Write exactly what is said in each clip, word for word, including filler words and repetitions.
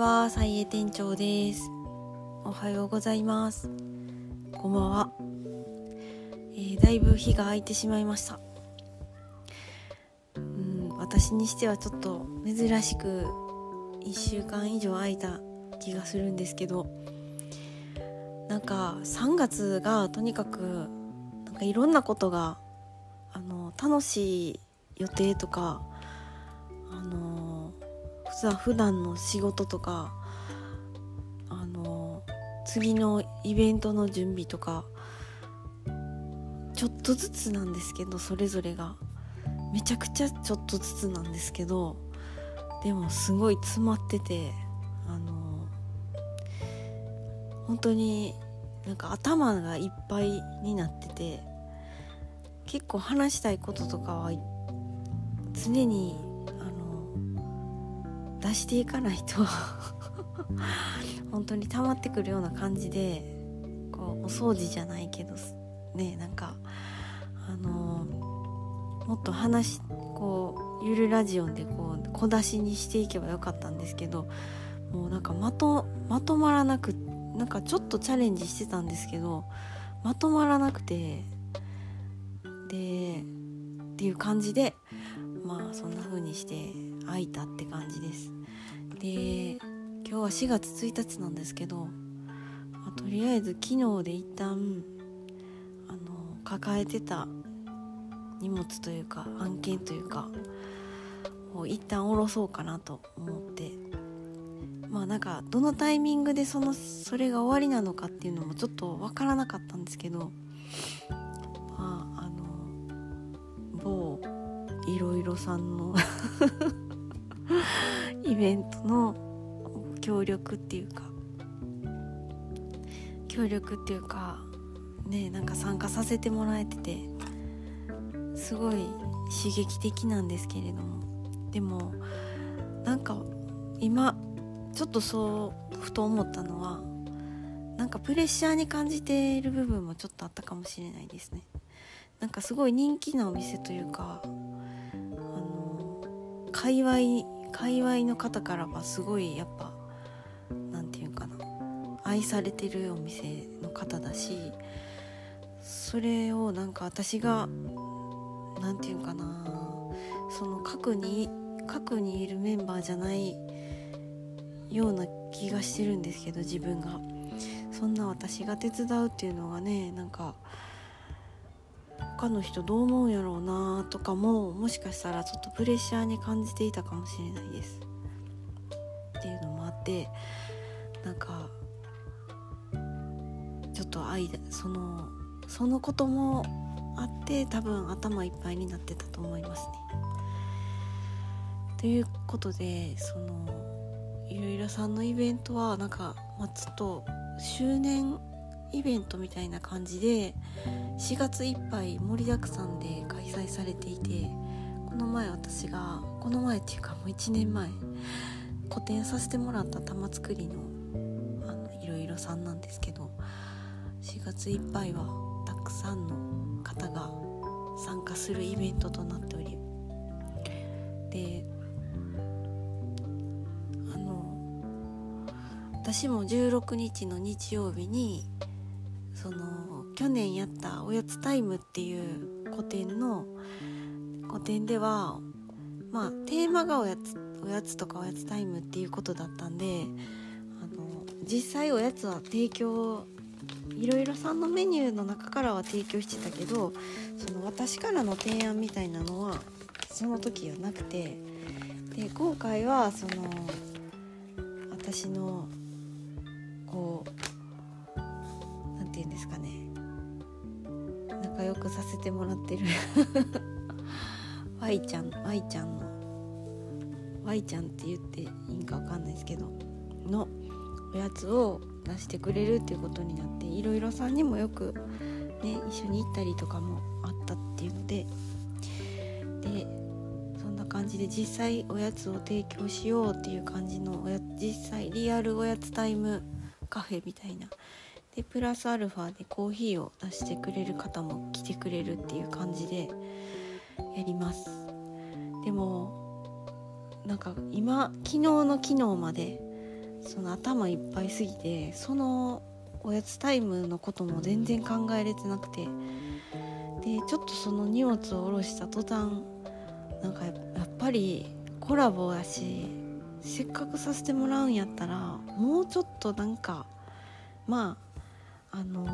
は、サイエ店長です。おはようございます。こんばんは。えー、だいぶ日が空いてしまいました。うん、私にしてはちょっと珍しくいっしゅうかん以上空いた気がするんですけど、なんかさんがつがとにかくなんかいろんなことがあの楽しい予定とか、あの普段の仕事とか、あの次のイベントの準備とか、ちょっとずつなんですけど、それぞれがめちゃくちゃちょっとずつなんですけど、でもすごい詰まってて、あの本当になんか頭がいっぱいになってて、結構話したいこととかは常に出していかないと本当に溜まってくるような感じで、こうお掃除じゃないけどね、なんかあのもっと話こうゆるラジオでこう小出しにしていけばよかったんですけど、もうなんかまとまとまらなく、なんかちょっとチャレンジしてたんですけどまとまらなくて、でっていう感じで、まあそんな風にして。空いたって感じです。で、今日はしがつついたちなんですけど、まあ、とりあえず昨日で一旦あの抱えてた荷物というか案件というかを一旦下ろそうかなと思って、まあなんかどのタイミングでそのそれが終わりなのかっていうのもちょっと分からなかったんですけど、まああの某いろいろさんのイベントの協力っていうか協力っていうかね、なんか参加させてもらえてて、すごい刺激的なんですけれども、でもなんか今ちょっとそうふと思ったのは、なんかプレッシャーに感じている部分もちょっとあったかもしれないですね。なんかすごい人気なお店というか、界隈、界隈の方からはすごいやっぱなんていうかな、愛されてるお店の方だし、それをなんか私がなんていうかな、その各に各にいるメンバーじゃないような気がしてるんですけど、自分がそんな私が手伝うっていうのがね、なんか他の人どう思うんやろうなとかも、もしかしたらちょっとプレッシャーに感じていたかもしれないですっていうのもあって、なんかちょっと間そのそのこともあって多分頭いっぱいになってたと思いますね。ということで、そのゆるゆらさんのイベントはなんか、まあ、ちょっと周年イベントみたいな感じでしがついっぱい盛りだくさんで開催されていて、この前私がこの前っていうかもういちねんまえ個展させてもらった玉作り の, あのいろいろさんなんですけど、しがついっぱいはたくさんの方が参加するイベントとなっており、であの私もじゅうろくにちの日曜日にその去年やったおやつタイムっていう個展の個展では、まあテーマがおやつおやつとかおやつタイムっていうことだったんで、あの実際おやつは提供いろいろさんのメニューの中からは提供してたけど、その私からの提案みたいなのはその時はなくて、で今回はその私のこうっていうんですかね、仲良くさせてもらってるワイちゃんワイちゃんのワイちゃんって言っていいんかわかんないですけどのおやつを出してくれるっていうことになって、いろいろさんにもよくね一緒に行ったりとかもあったっていうので、でそんな感じで実際おやつを提供しようっていう感じのおや実際リアルおやつタイムカフェみたいなで、プラスアルファでコーヒーを出してくれる方も来てくれるっていう感じでやります。でもなんか今昨日の昨日までその頭いっぱいすぎて、そのおやつタイムのことも全然考えれてなくて、でちょっとその荷物を下ろした途端、なんかやっぱりコラボやし、せっかくさせてもらうんやったらもうちょっとなんか、まああの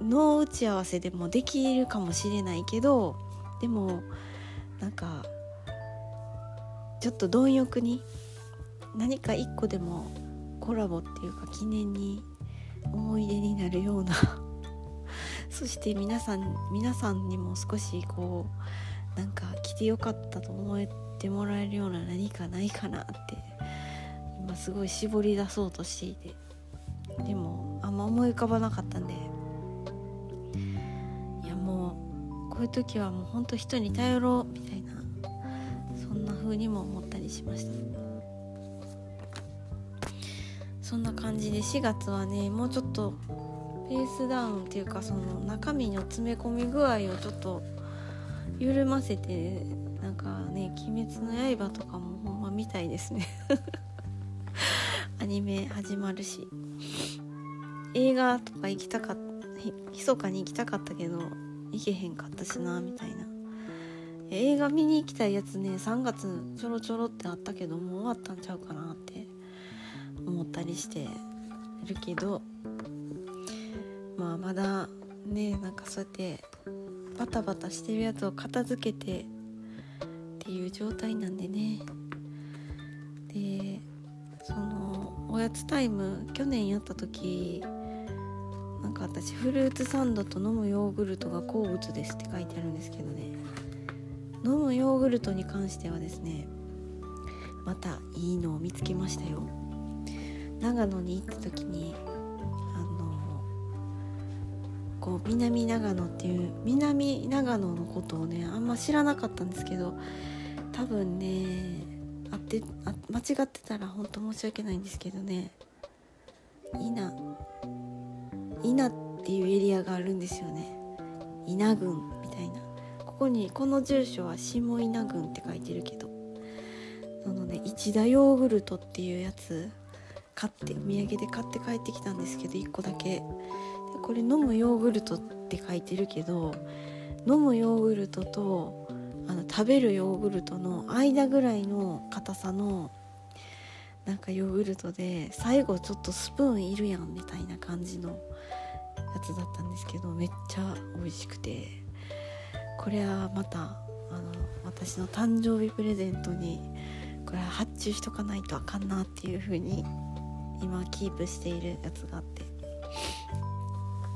の打ち合わせでもできるかもしれないけど、でもなんかちょっと貪欲に何か一個でもコラボっていうか記念に思い出になるようなそして皆さん皆さんにも少しこうなんか来てよかったと思ってもらえるような何かないかなって今すごい絞り出そうとしていて、でもあんま思い浮かばなかったんで、いやもうこういう時はもうほんと人に頼ろうみたいな、そんな風にも思ったりしました。そんな感じでしがつはね、もうちょっとペースダウンっていうか、その中身の詰め込み具合をちょっと緩ませて、なんかね鬼滅の刃とかもほんまみたいですねアニメ始まるし、映画とか行きたかった、密かに行きたかったけど行けへんかったしなみたいな。映画見に行きたいやつね、さんがつちょろちょろってあったけどもう終わったんちゃうかなって思ったりしてるけど、まあまだね、なんかそうやってバタバタしてるやつを片付けてっていう状態なんでね。でそのおやつタイム去年やった時、なんか私フルーツサンドと飲むヨーグルトが好物ですって書いてあるんですけどね、飲むヨーグルトに関してはですね、またいいのを見つけましたよ。長野に行った時に、あのこう南長野っていう、南長野のことをねあんま知らなかったんですけど、多分ねあってあ間違ってたら本当申し訳ないんですけどね、稲稲っていうエリアがあるんですよね、稲郡みたいな。ここにこの住所は下稲郡って書いてるけど、そのね一田ヨーグルトっていうやつ買って、お土産で買って帰ってきたんですけどいっこだけ。これ飲むヨーグルトって書いてるけど、飲むヨーグルトとあの食べるヨーグルトの間ぐらいの硬さのなんかヨーグルトで、最後ちょっとスプーンいるやんみたいな感じのやつだったんですけど、めっちゃ美味しくて、これはまたあの私の誕生日プレゼントにこれは発注しとかないとあかんなっていう風に今キープしているやつがあって、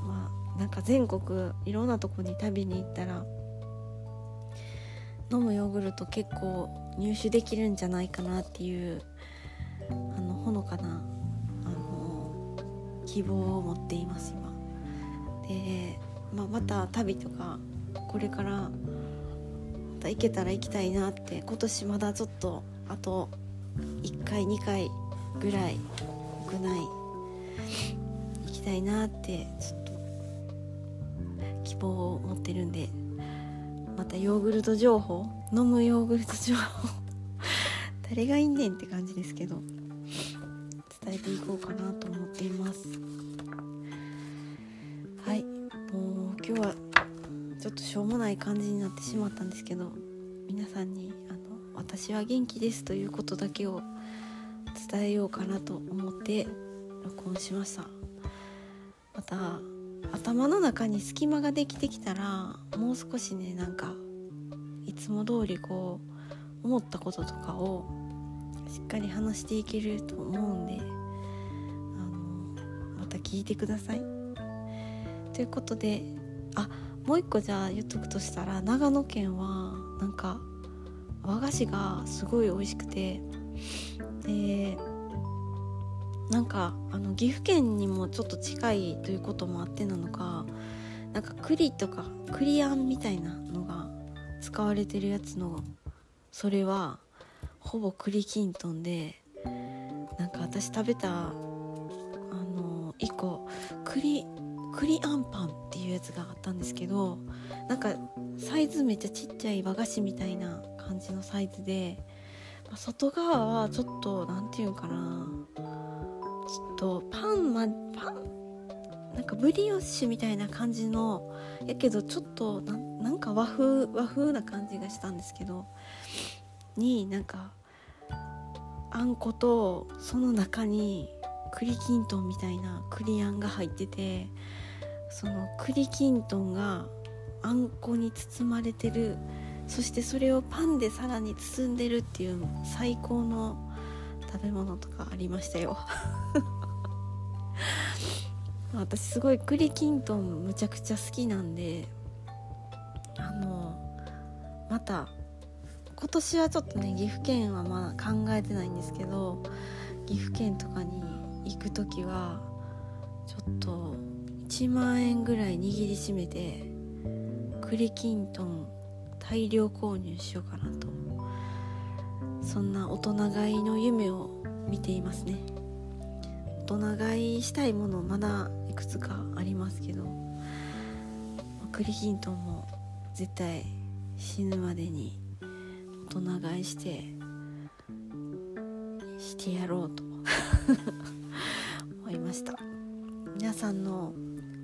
まあなんか全国いろんなとこに旅に行ったら飲むヨーグルト結構入手できるんじゃないかなっていう、あのほのかなあの希望を持っています今で、まあ、また旅とかこれからまた行けたら行きたいなって、今年まだちょっとあといっかいにかいぐらい国内行きたいなってちょっと希望を持ってるんで、またヨーグルト情報、飲むヨーグルト情報誰がいんねんって感じですけど伝えていこうかなと思っています。はい、もう今日はちょっとしょうもない感じになってしまったんですけど、皆さんにあの私は元気ですということだけを伝えようかなと思って録音しました。また頭の中に隙間ができてきたら、もう少しねなんかいつも通りこう思ったこととかをしっかり話していけると思うんで、あのまた聞いてくださいということで、あもう一個じゃあ言っとくとしたら、長野県はなんか和菓子がすごい美味しくて、でなんかあの岐阜県にもちょっと近いということもあってなのか、なんか栗とか栗あんみたいなのが使われてるやつの、それはほぼ栗きんとんで、なんか私食べたあのいっこ栗栗あんパンっていうやつがあったんですけど、なんかサイズめっちゃちっちゃい和菓子みたいな感じのサイズで、外側はちょっとなんていうかな、ちょっとパンまパンなんかブリオッシュみたいな感じのやけどちょっと な, なんか和風和風な感じがしたんですけど、になんかあんことその中に栗きんとんみたいな栗あんが入ってて、その栗きんとんがあんこに包まれてる、そしてそれをパンでさらに包んでるっていう最高の食べ物とかありましたよ私すごい栗きんとんむちゃくちゃ好きなんで、あのまた今年はちょっとね岐阜県はまだ考えてないんですけど、岐阜県とかに行くときはちょっといちまんえんぐらい握りしめて栗きんとん大量購入しようかなと、そんな大人買いの夢を見ていますね。大人買いしたいものまだいくつかありますけど、栗きんとんも絶対死ぬまでに大人買いしてしてやろうと思いました。皆さんの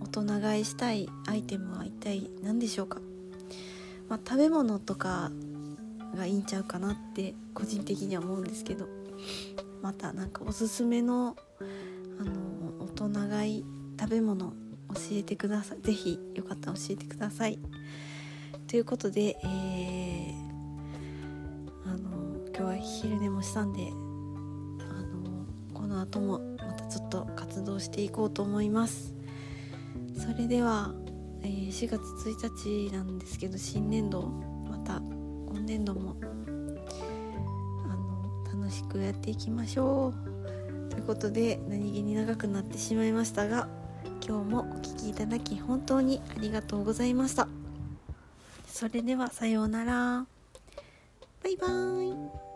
大人買いしたいアイテムは一体何でしょうか。まあ、食べ物とかがいいんちゃうかなって個人的には思うんですけど、またなんかおすすめの、あの大人買い食べ物教えてください。ぜひよかったら教えてくださいということで、えー、あの今日は昼寝もしたんで、あのこの後もまたちょっと活動していこうと思います。それではしがつついたちなんですけど、新年度また今年度もあの楽しくやっていきましょうということで、何気に長くなってしまいましたが、今日もお聞きいただき本当にありがとうございました。それではさようなら、バイバーイ。